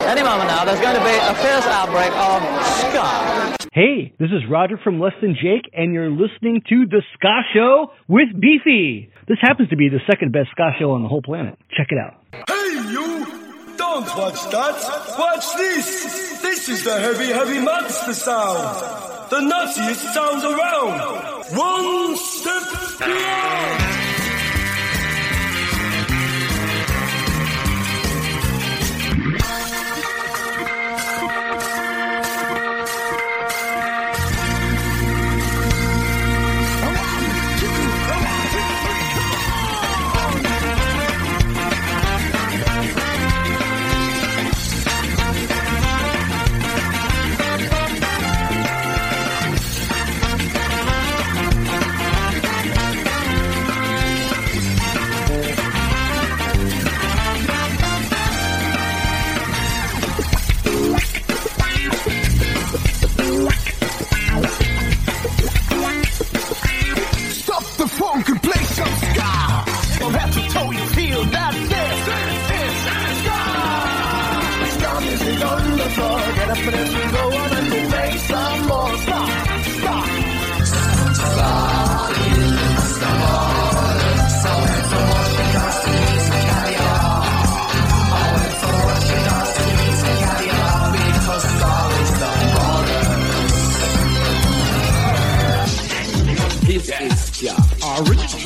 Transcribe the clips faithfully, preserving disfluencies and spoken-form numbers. Any moment now, there's going to be a fierce outbreak of ska. Hey, this is Roger from Less Than Jake, and you're listening to The Ska Show with Beefy. This happens to be the second best ska show on the whole planet. Check it out. Hey, you! Don't watch that! Watch this! This is the heavy, heavy monster sound! The nuttiest sound around! One step beyond!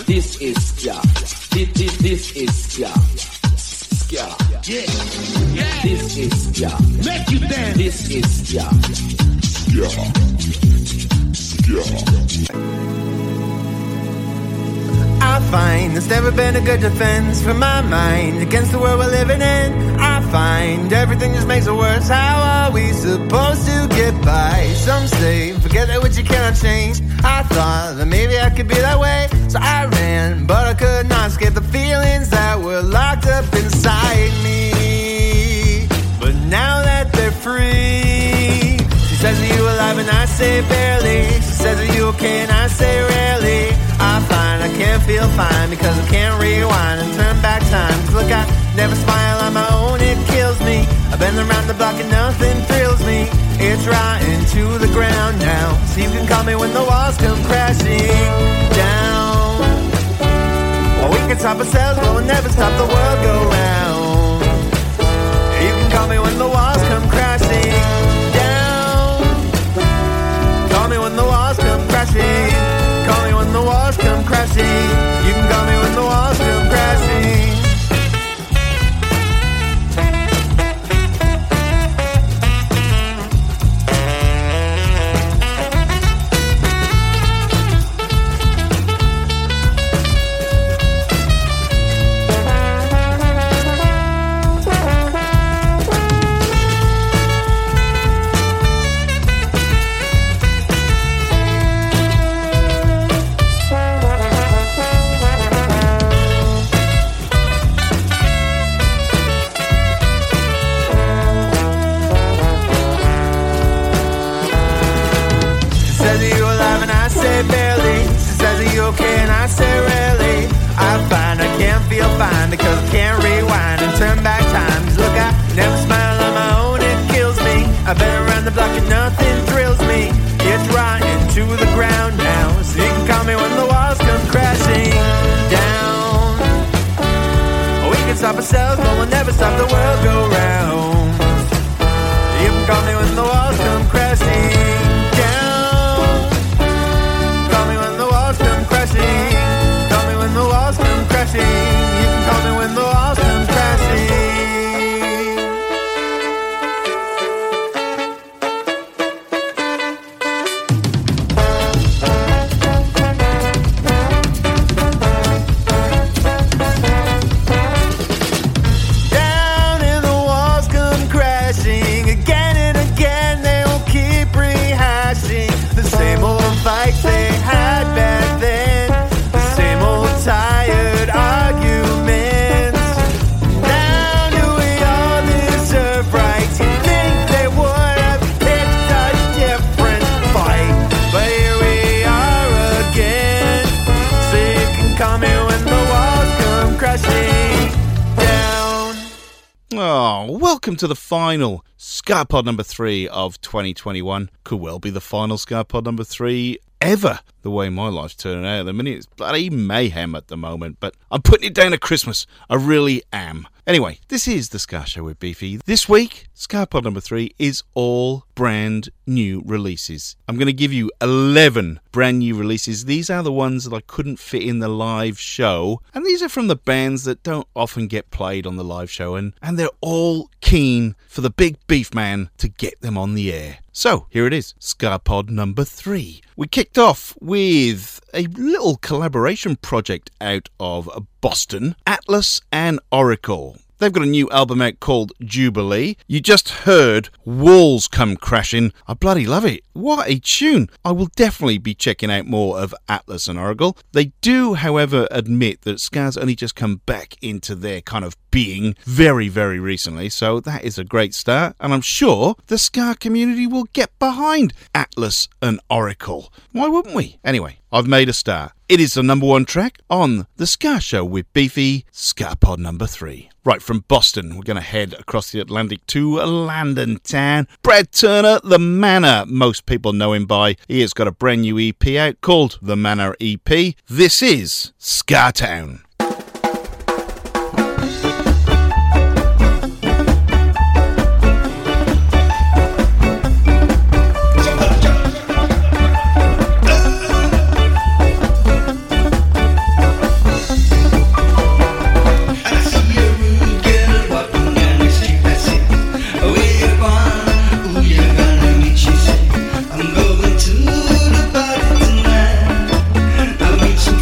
This is ska. This, this, this is ska. Ska. Yeah. Yeah. This is ska. Make you dance. This is ska. Ska. Ska. I find there's never been a good defense for my mind against the world we're living in. I find everything just makes it worse. How are we supposed to get by? Some say forget that which you cannot change. I thought that maybe I could be that way, so I ran, but I could not escape the feelings that were locked up inside me. But now that they're free, she says, are you alive? And I say barely. She says, are you okay? And I say rarely. I find I can't feel fine because I can't rewind and turn back time. 'Cause look, I never smile on my own, it kills me. I've been around the block and nothing thrills me. It's rotten to the ground now, so you can call me when the walls come crashing down. Well, we can stop ourselves, but we'll never stop the world go round. You can call me when the walls come crashing down. Call me when the walls come crashing. Call me when the walls come crashing. You can call me when the walls come crashing. Stop ourselves, but we'll never stop the world go round. welcome to the final SkaPod number three of twenty twenty-one. Could well be the final SkaPod number three ever, the way my life's turning out at the minute. It's bloody mayhem at the moment, but I'm putting it down to Christmas. I really am. Anyway, this is the Ska Show with Beefy. This week, SkaPod number three is all brand new releases. I'm going to give you eleven brand new releases. These are the ones that I couldn't fit in the live show, and these are from the bands that don't often get played on the live show, and, and they're all keen for the big beef man to get them on the air. So, here it is, SkaPod number three. We kicked off with a little collaboration project out of Boston, Atlas and Oracle. They've got a new album out called Jubilee. You just heard Walls Come Crashing. I bloody love it. What a tune. I will definitely be checking out more of Atlas and Oracle. They do, however, admit that Ska's only just come back into their kind of being very, very recently, so that is a great start, and I'm sure the Ska community will get behind Atlas and Oracle. Why wouldn't we? Anyway, I've made a start. It is the number one track on The Ska Show with Beefy, SkaPod number three. Right from Boston, we're going to head across the Atlantic to London town. Brad Turner, The Manor, most people know him by. He has got a brand new E P out called The Manor E P. This is Ska Town.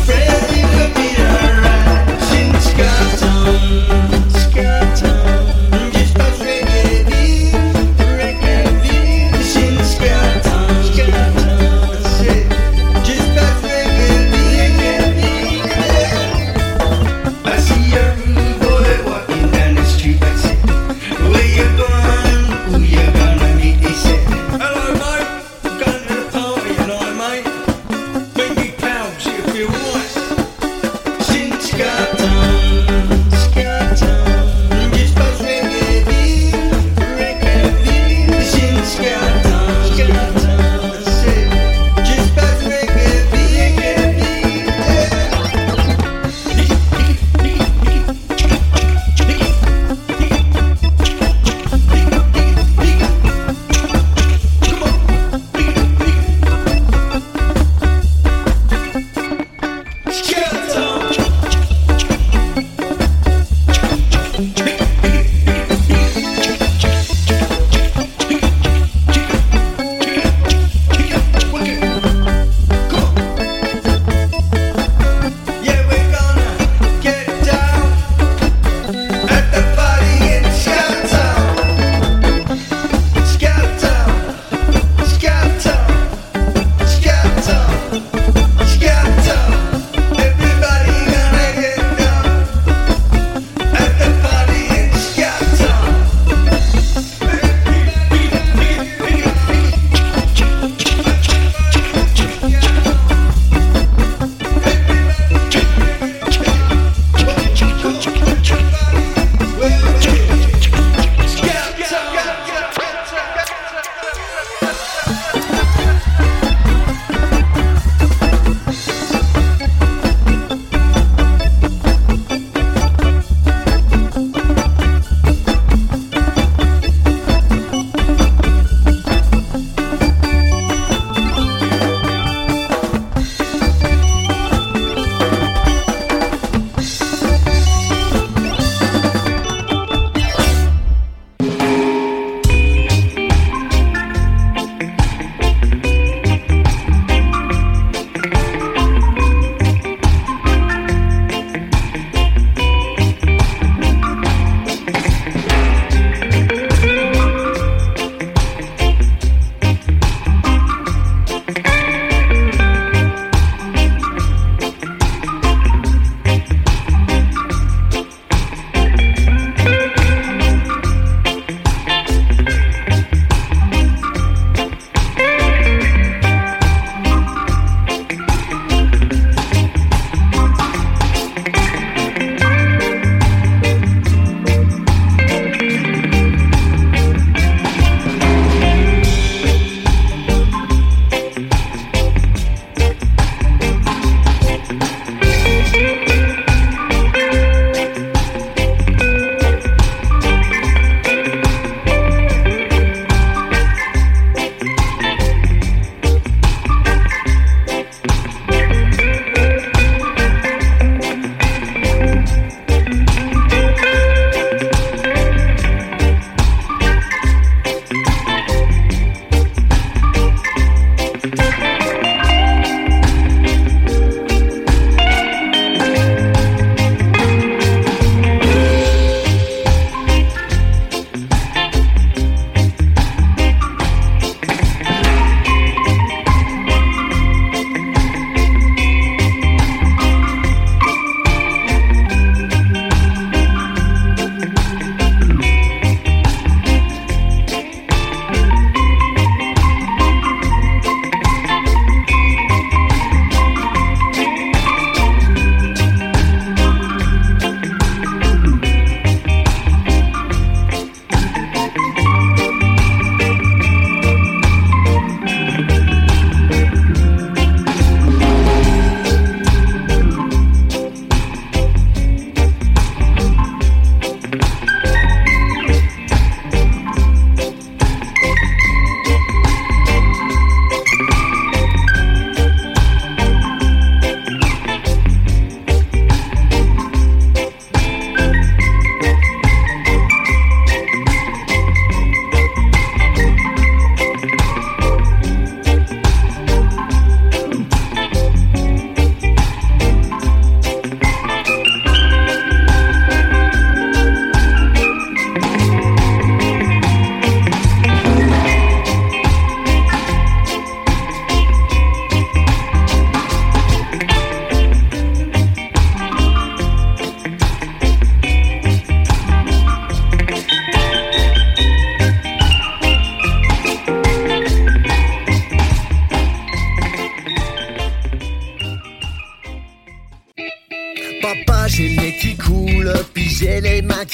Ready to be alright.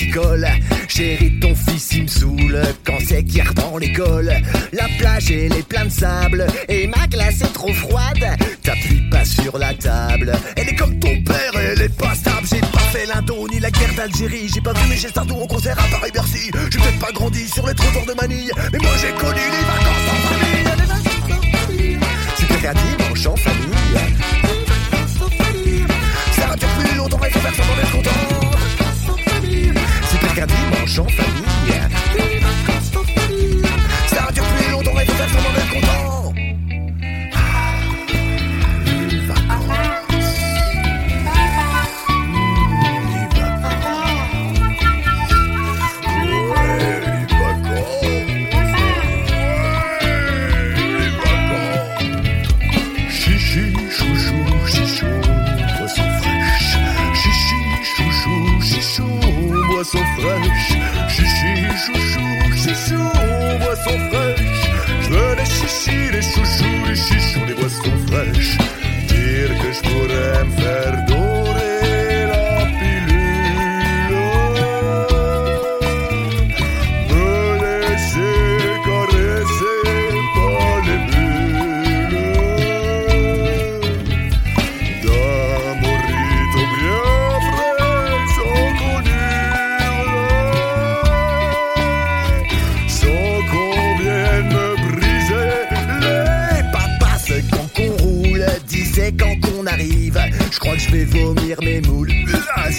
viticole. Chérie, ton fils il me saoule quand c'est qu'il reprend l'école. La plage elle est pleine de sable et ma glace est trop froide. T'appuies pas sur la table, elle est comme ton père, elle est pas stable. J'ai pas fait l'Indo ni la guerre d'Algérie, j'ai pas vu mes gestes d'Ardour au concert à Paris-Bercy. J'ai peut-être pas grandi sur les trottoirs de Manille, mais moi j'ai connu les vacances en famille. Les vacances en famille, c'était à dimanche en famille. Ton mec faire sans mauvais content. C'est presque un dimanche en famille. Ça dure plus longtemps et faire sans mauvais content. Les vacances. Les vacances. Ouais, les vacances. Ouais, les vacances. Chichi, chouchou, chichou, poisson fraîche. Chichou, boisson fraîche. Chichi, chouchou, chichou, boisson fraîche. Je veux les chichis, les chouchous, les chichous, les boissons fraîches. Dire que je pourrais me faire dorer la pilule, me laisser caresser par les bulles d'un morito bien. Quand qu'on arrive, je crois que je vais vomir mes moules.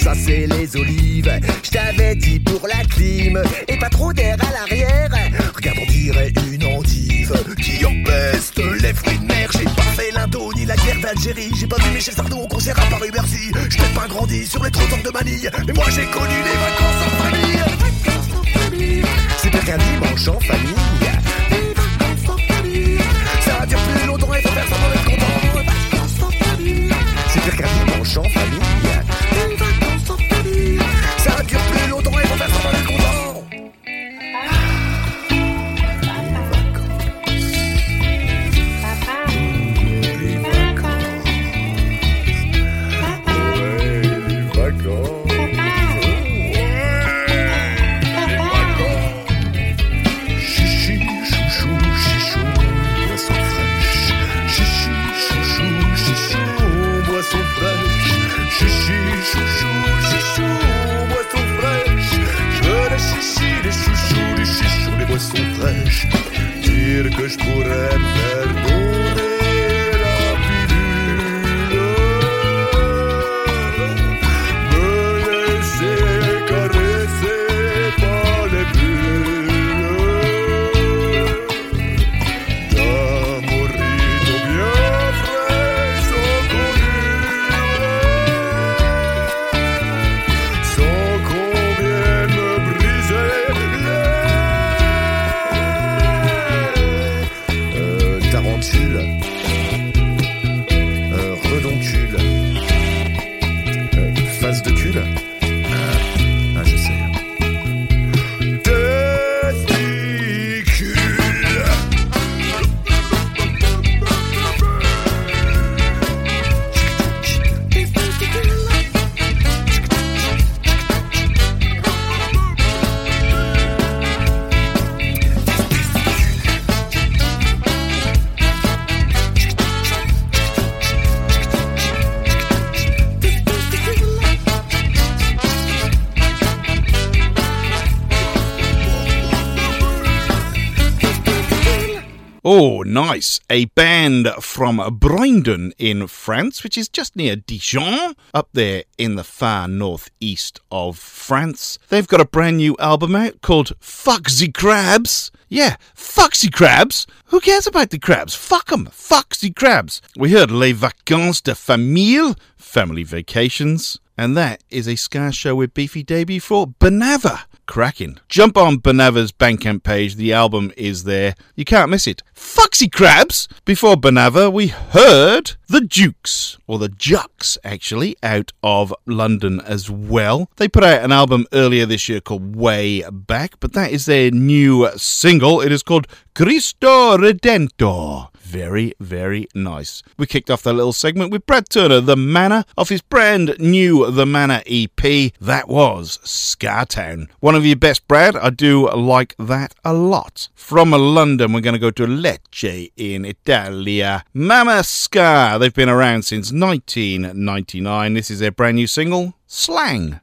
Ça c'est les olives. Je t'avais dit pour la clim et pas trop d'air à l'arrière. Regarde, on dirait une endive qui empeste les fruits de mer. J'ai pas fait l'Indo ni la guerre d'Algérie. J'ai pas vu Michel Sardou au concert à Paris-Bercy. J'ai peut-être pas grandi sur les trottoirs de Manille, mais moi j'ai connu les vacances en famille. C'est pas qu'un dimanche en famille. Ça dure plus longtemps et faut faire sans mauvais content. C'est pire qu'un dimanche en famille. Une vacance en famille. Ça dure plus longtemps et on va s'en aller content. Les vacances. Les vacances. Ouais, les vacances. Sont fraîches, dire que je pourrais me faire dorer la pilule, me laisser caresser par les bulles d'un morito bien frais sans cornure, sans qu'on vienne me briser les. Tarentule, euh, redoncule, euh, face de cul. Ah, je sais. Testicule. Oh, nice. A band from Brinden in France, which is just near Dijon, up there in the far northeast of France. They've got a brand new album out called Foxy Crabs. Yeah, Foxy Crabs. Who cares about the crabs? Fuck them. Foxy Crabs. We heard Les Vacances de Famille, Family Vacations. And that is a Ska show with Beefy debut for Banava. Cracking. Jump on Banava's Bandcamp page. The album is there. You can't miss it. Foxy Crabs. Before Banava, we heard The Dukes, or The Jux, actually, out of London as well. They put out an album earlier this year called Way Back, but that is their new single. It is called Cristo Redento. very, very nice. We kicked off that little segment with Brad Turner, The Manor, off his brand new The Manor E P. That was Ska Town. One of your best, Brad. I do like that a lot. From London, we're going to go to Lecce in Italia. Mama Ska. They've been around since nineteen ninety-nine. This is their brand new single, Slang.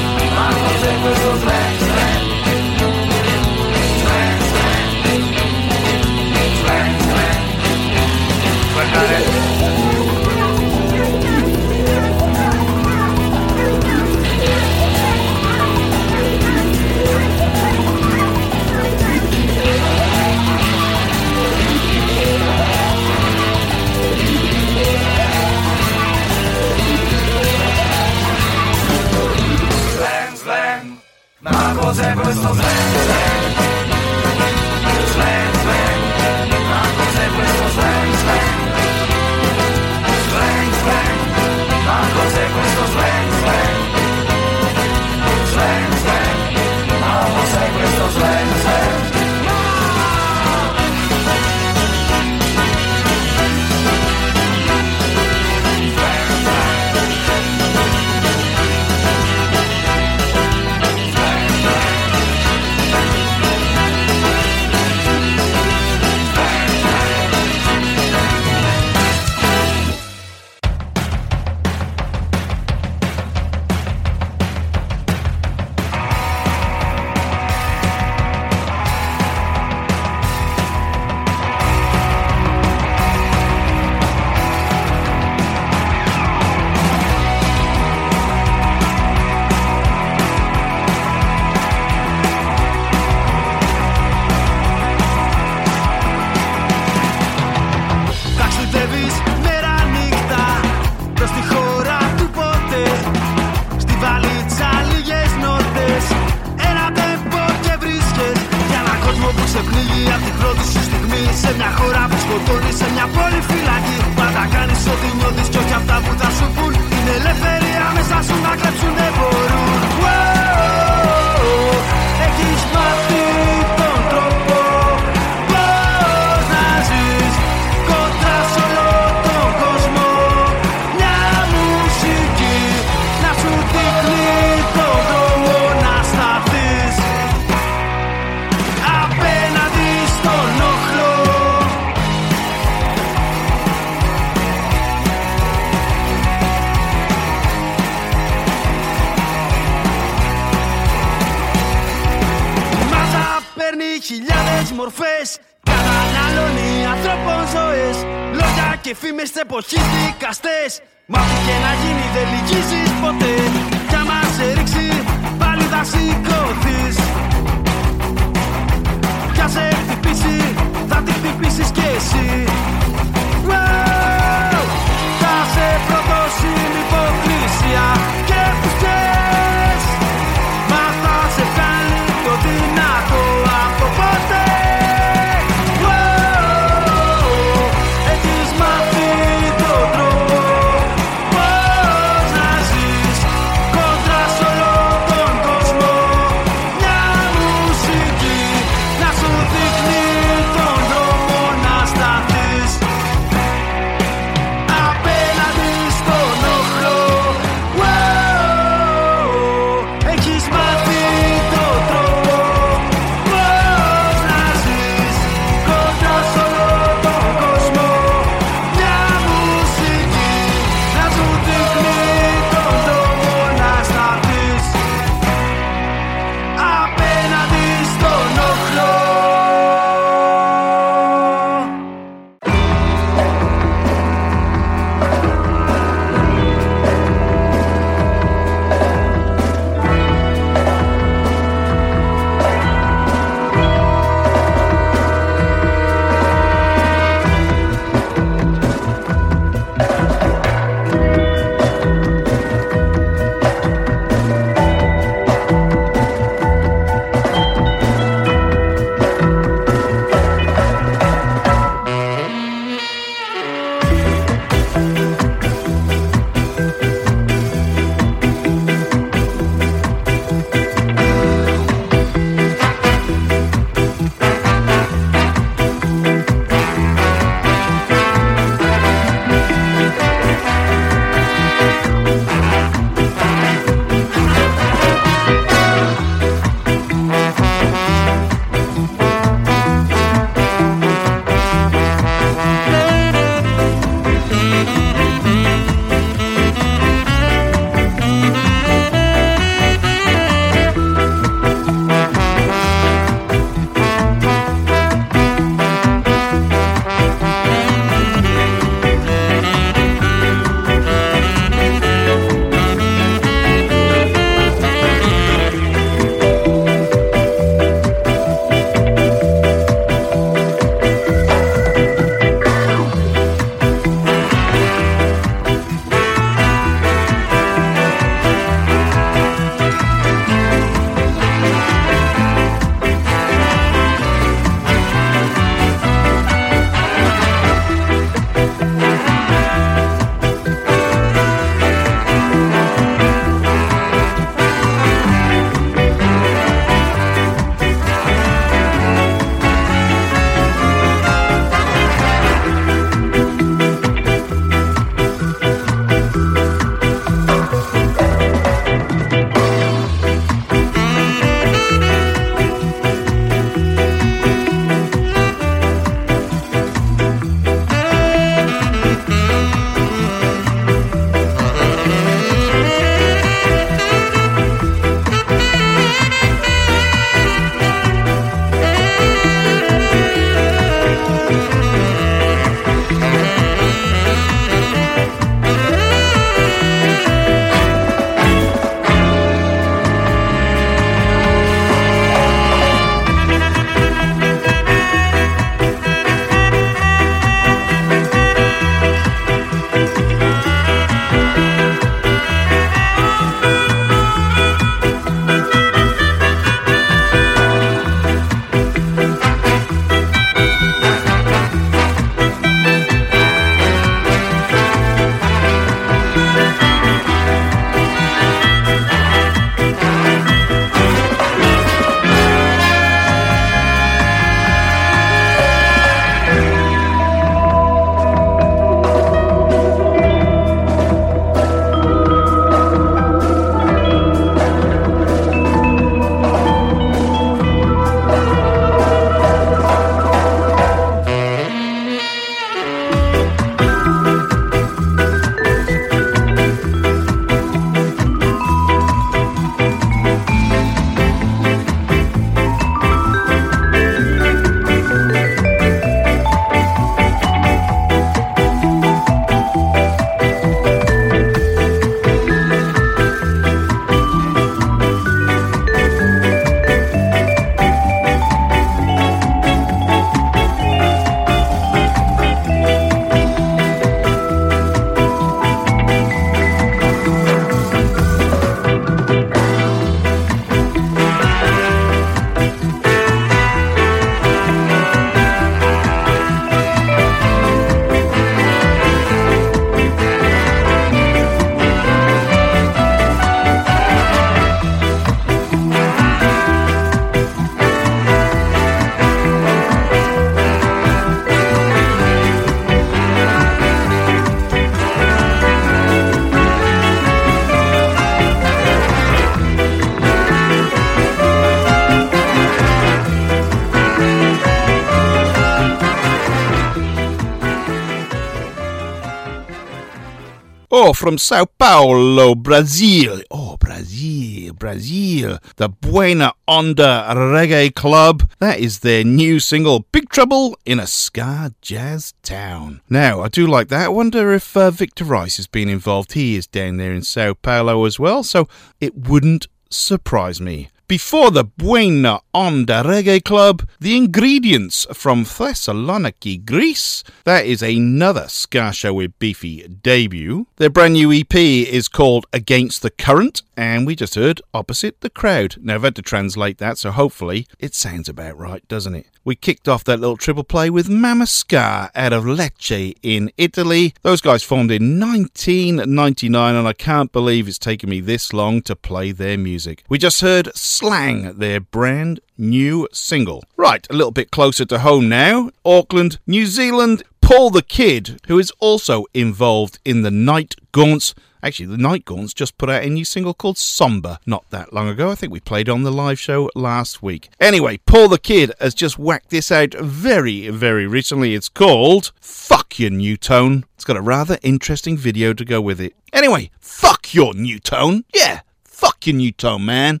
from Sao Paulo, Brazil. Oh, Brazil, Brazil. The Buena Onda Reggae Club. That is their new single, Big Trouble in a Ska Jazz Town. Now, I do like that. I wonder if uh, Victor Rice has been involved. He is down there in Sao Paulo as well, so it wouldn't surprise me. Before the Buena Onda Reggae Club, The Ingredients from Thessaloniki, Greece. That is another Ska Show with Beefy debut. Their brand new E P is called Against the Current, and we just heard Opposite the Crowd. Now, I've had to translate that, so hopefully it sounds about right, doesn't it? We kicked off that little triple play with Mama Ska out of Lecce in Italy. Those guys formed in nineteen ninety-nine, and I can't believe it's taken me this long to play their music. We just heard Slang, their brand new single. Right, a little bit closer to home now. Auckland, New Zealand. Paul the Kid, who is also involved in the Night Gaunts. Actually, the Night Gaunts just put out a new single called Somber not that long ago. I think we played on the live show last week. Anyway, Paul the Kid has just whacked this out very, very recently. It's called Fuck Your New Tone. It's got a rather interesting video to go with it. Anyway, fuck your new tone. Yeah, fuck your new tone, man.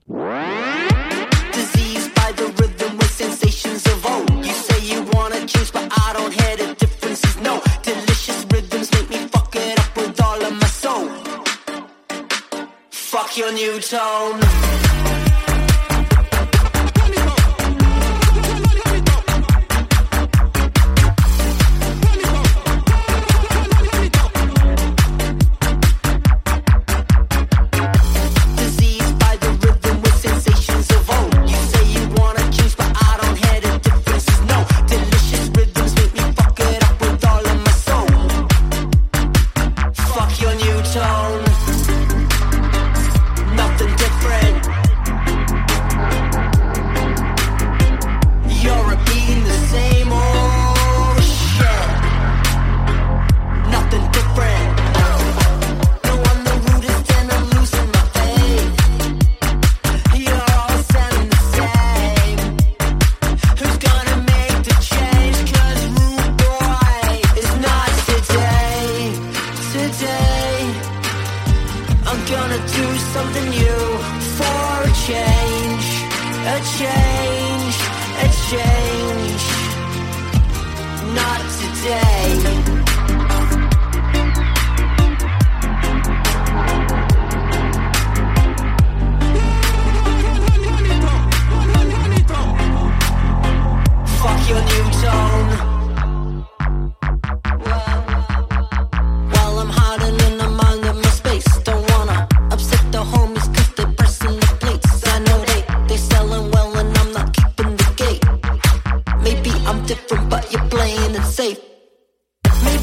Fuck your new tone. Different, but you're playing it safe. Maybe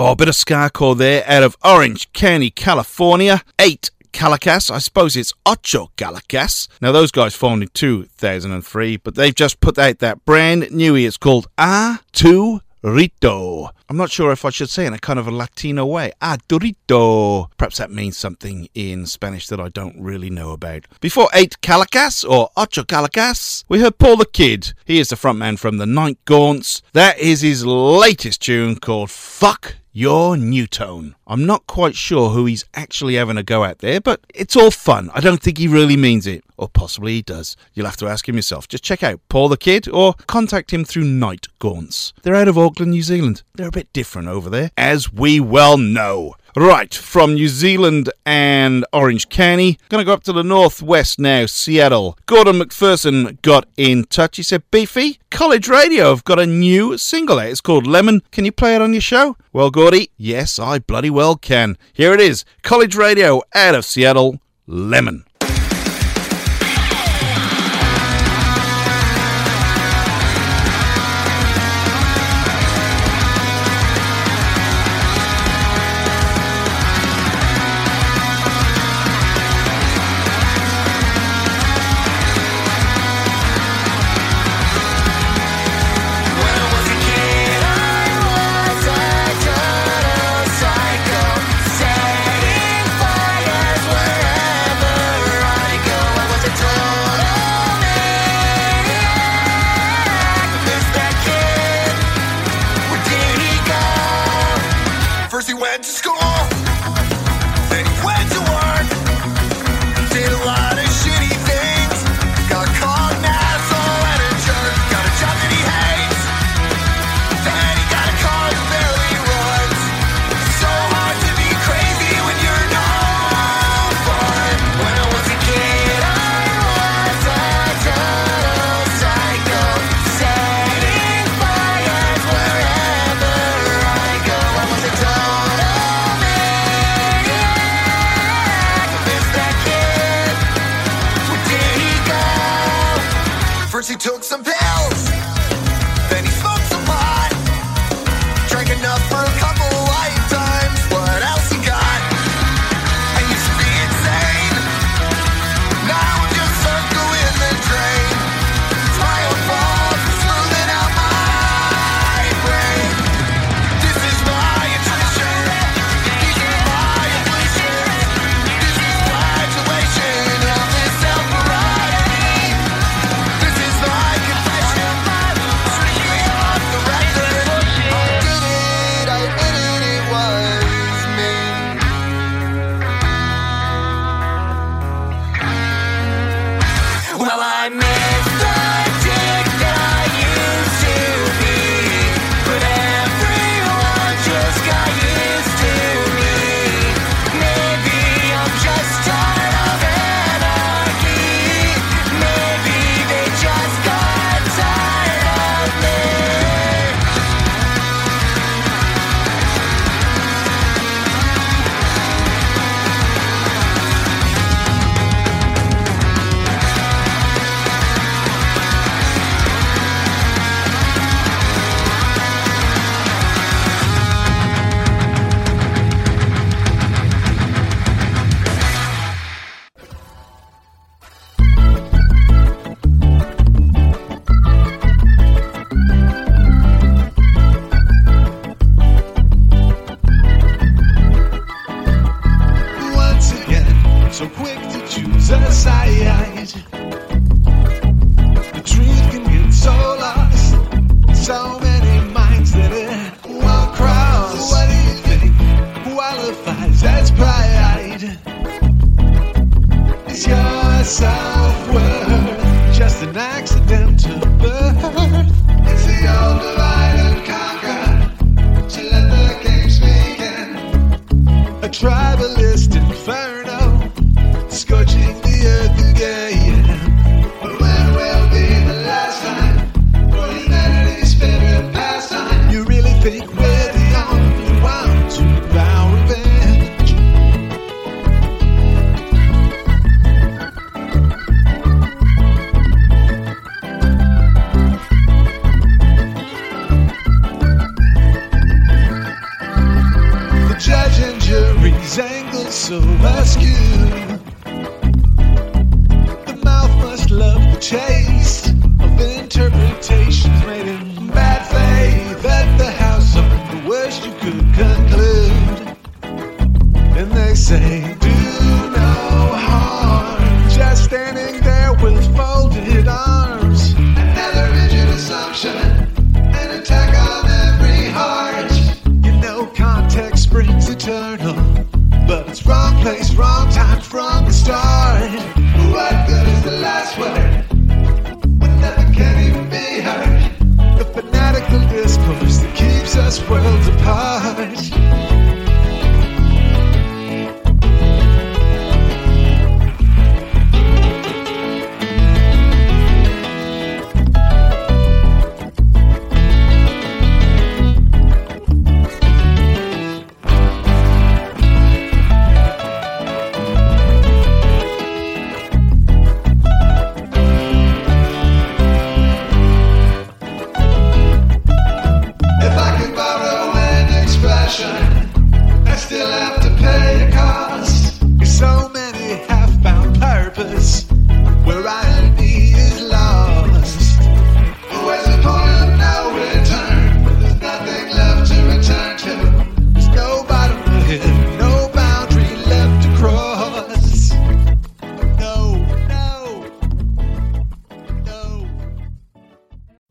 Oh, a bit of SkaCore there out of Orange County, California. Eight Kalacas. I suppose it's Ocho Kalacas. Now, those guys formed in two thousand three, but they've just put out that brand new. It's called A two. Arito. I'm not sure if I should say in a kind of a Latino way. Ah, Dorito. Perhaps that means something in Spanish that I don't really know about. Before eight Kalacas, or Ocho Kalacas, we heard Paul the Kid. He is the frontman from the Night Gaunts. That is his latest tune called Fuck Your Newtone. I'm not quite sure who he's actually having a go at there, but it's all fun. I don't think he really means it. Or possibly he does. You'll have to ask him yourself. Just check out Paul the Kid or contact him through Night Gaunts. They're out of Auckland, New Zealand. They're a bit different over there, as we well know. Right, from New Zealand and Orange County, going to go up to the northwest now, Seattle. Gordon McPherson got in touch. He said, Beefy, College Radio have got a new single out. It's called Lemon. Can you play it on your show? Well, Gordy, yes, I bloody well can. Here it is, College Radio out of Seattle, Lemon.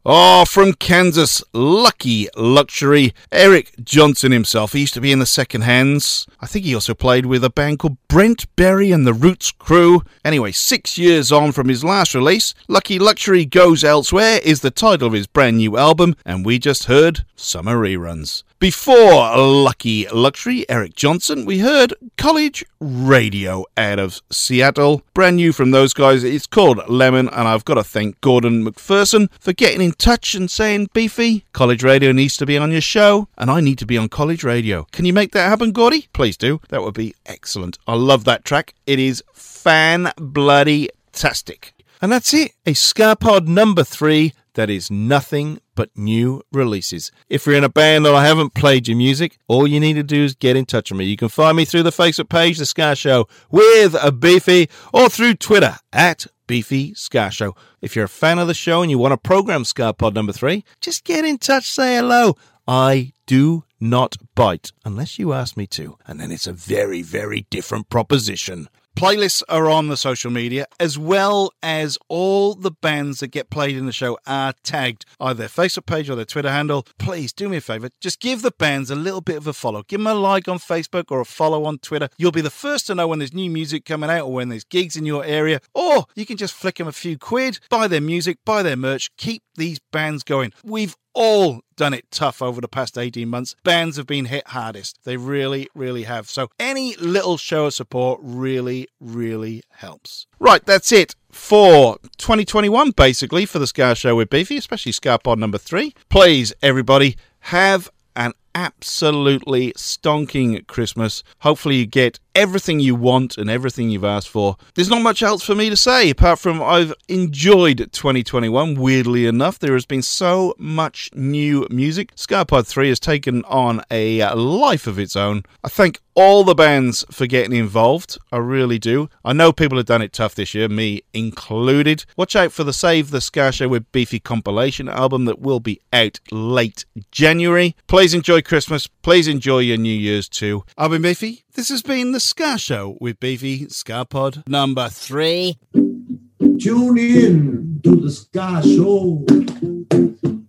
Oh, from Kansas, Lucky Luxury, Eric Johnson himself. He used to be in the Second Hands. I think he also played with a band called Brent Berry and the Roots Crew. Anyway, six years on from his last release, Lucky Luxury Goes Elsewhere is the title of his brand new album, and we just heard Summer Reruns. Before Lucky Luxury, Eric Johnson, we heard College Radio out of Seattle. Brand new from those guys. It's called Lemon, and I've got to thank Gordon McPherson for getting in touch and saying, Beefy, College Radio needs to be on your show, and I need to be on College Radio. Can you make that happen, Gordy? Please do. That would be excellent. I love that track. It is fan-bloody-tastic. And that's it. A SkaPod number three that is nothing but new releases. If you're in a band that I haven't played your music, all you need to do is get in touch with me. You can find me through the Facebook page, The Ska Show with a Beefy, or through Twitter at Beefy Ska Show. If you're a fan of the show and you want to program SkaPod number three, just get in touch, say hello. I do not bite unless you ask me to, and then it's a very, very different proposition. Playlists are on the social media, as well as all the bands that get played in the show are tagged, either their Facebook page or their Twitter handle. Please do me a favour, just give the bands a little bit of a follow. Give them a like on Facebook or a follow on Twitter. You'll be the first to know when there's new music coming out or when there's gigs in your area, or you can just flick them a few quid, buy their music, buy their merch, keep these bands going. We've all done it tough over the past eighteen months. Bands have been hit hardest. They really, really have. So any little show of support really, really helps. Right, that's it for twenty twenty-one, basically, for the Ska Show with Beefy, especially SkaPod number three. Please, everybody, have an absolutely stonking Christmas. Hopefully you get everything you want and everything you've asked for. There's not much else for me to say apart from I've enjoyed twenty twenty-one. Weirdly enough, there has been so much new music. SkaPod three has taken on a life of its own. I thank all the bands for getting involved. I really do. I know people have done it tough this year, me included. Watch out for the Save the Ska Show with Beefy compilation album that will be out late January. Please enjoy Christmas. Please enjoy your New Year's too. I've been Beefy. This has been the Ska Show with Beefy, SkaPod number three. Tune in to the Ska Show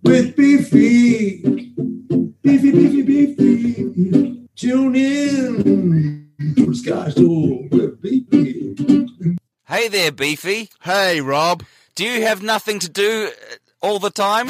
with Beefy. Beefy, Beefy, Beefy. Tune in to the Ska Show with Beefy. Hey there, Beefy. Hey, Rob. Do you have nothing to do all the time?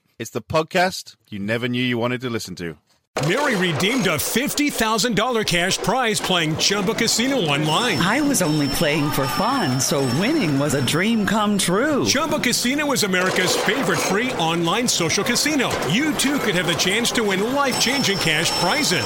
It's the podcast you never knew you wanted to listen to. Mary redeemed a fifty thousand dollars cash prize playing Chumba Casino online. I was only playing for fun, so winning was a dream come true. Chumba Casino is America's favorite free online social casino. You, too, could have the chance to win life-changing cash prizes.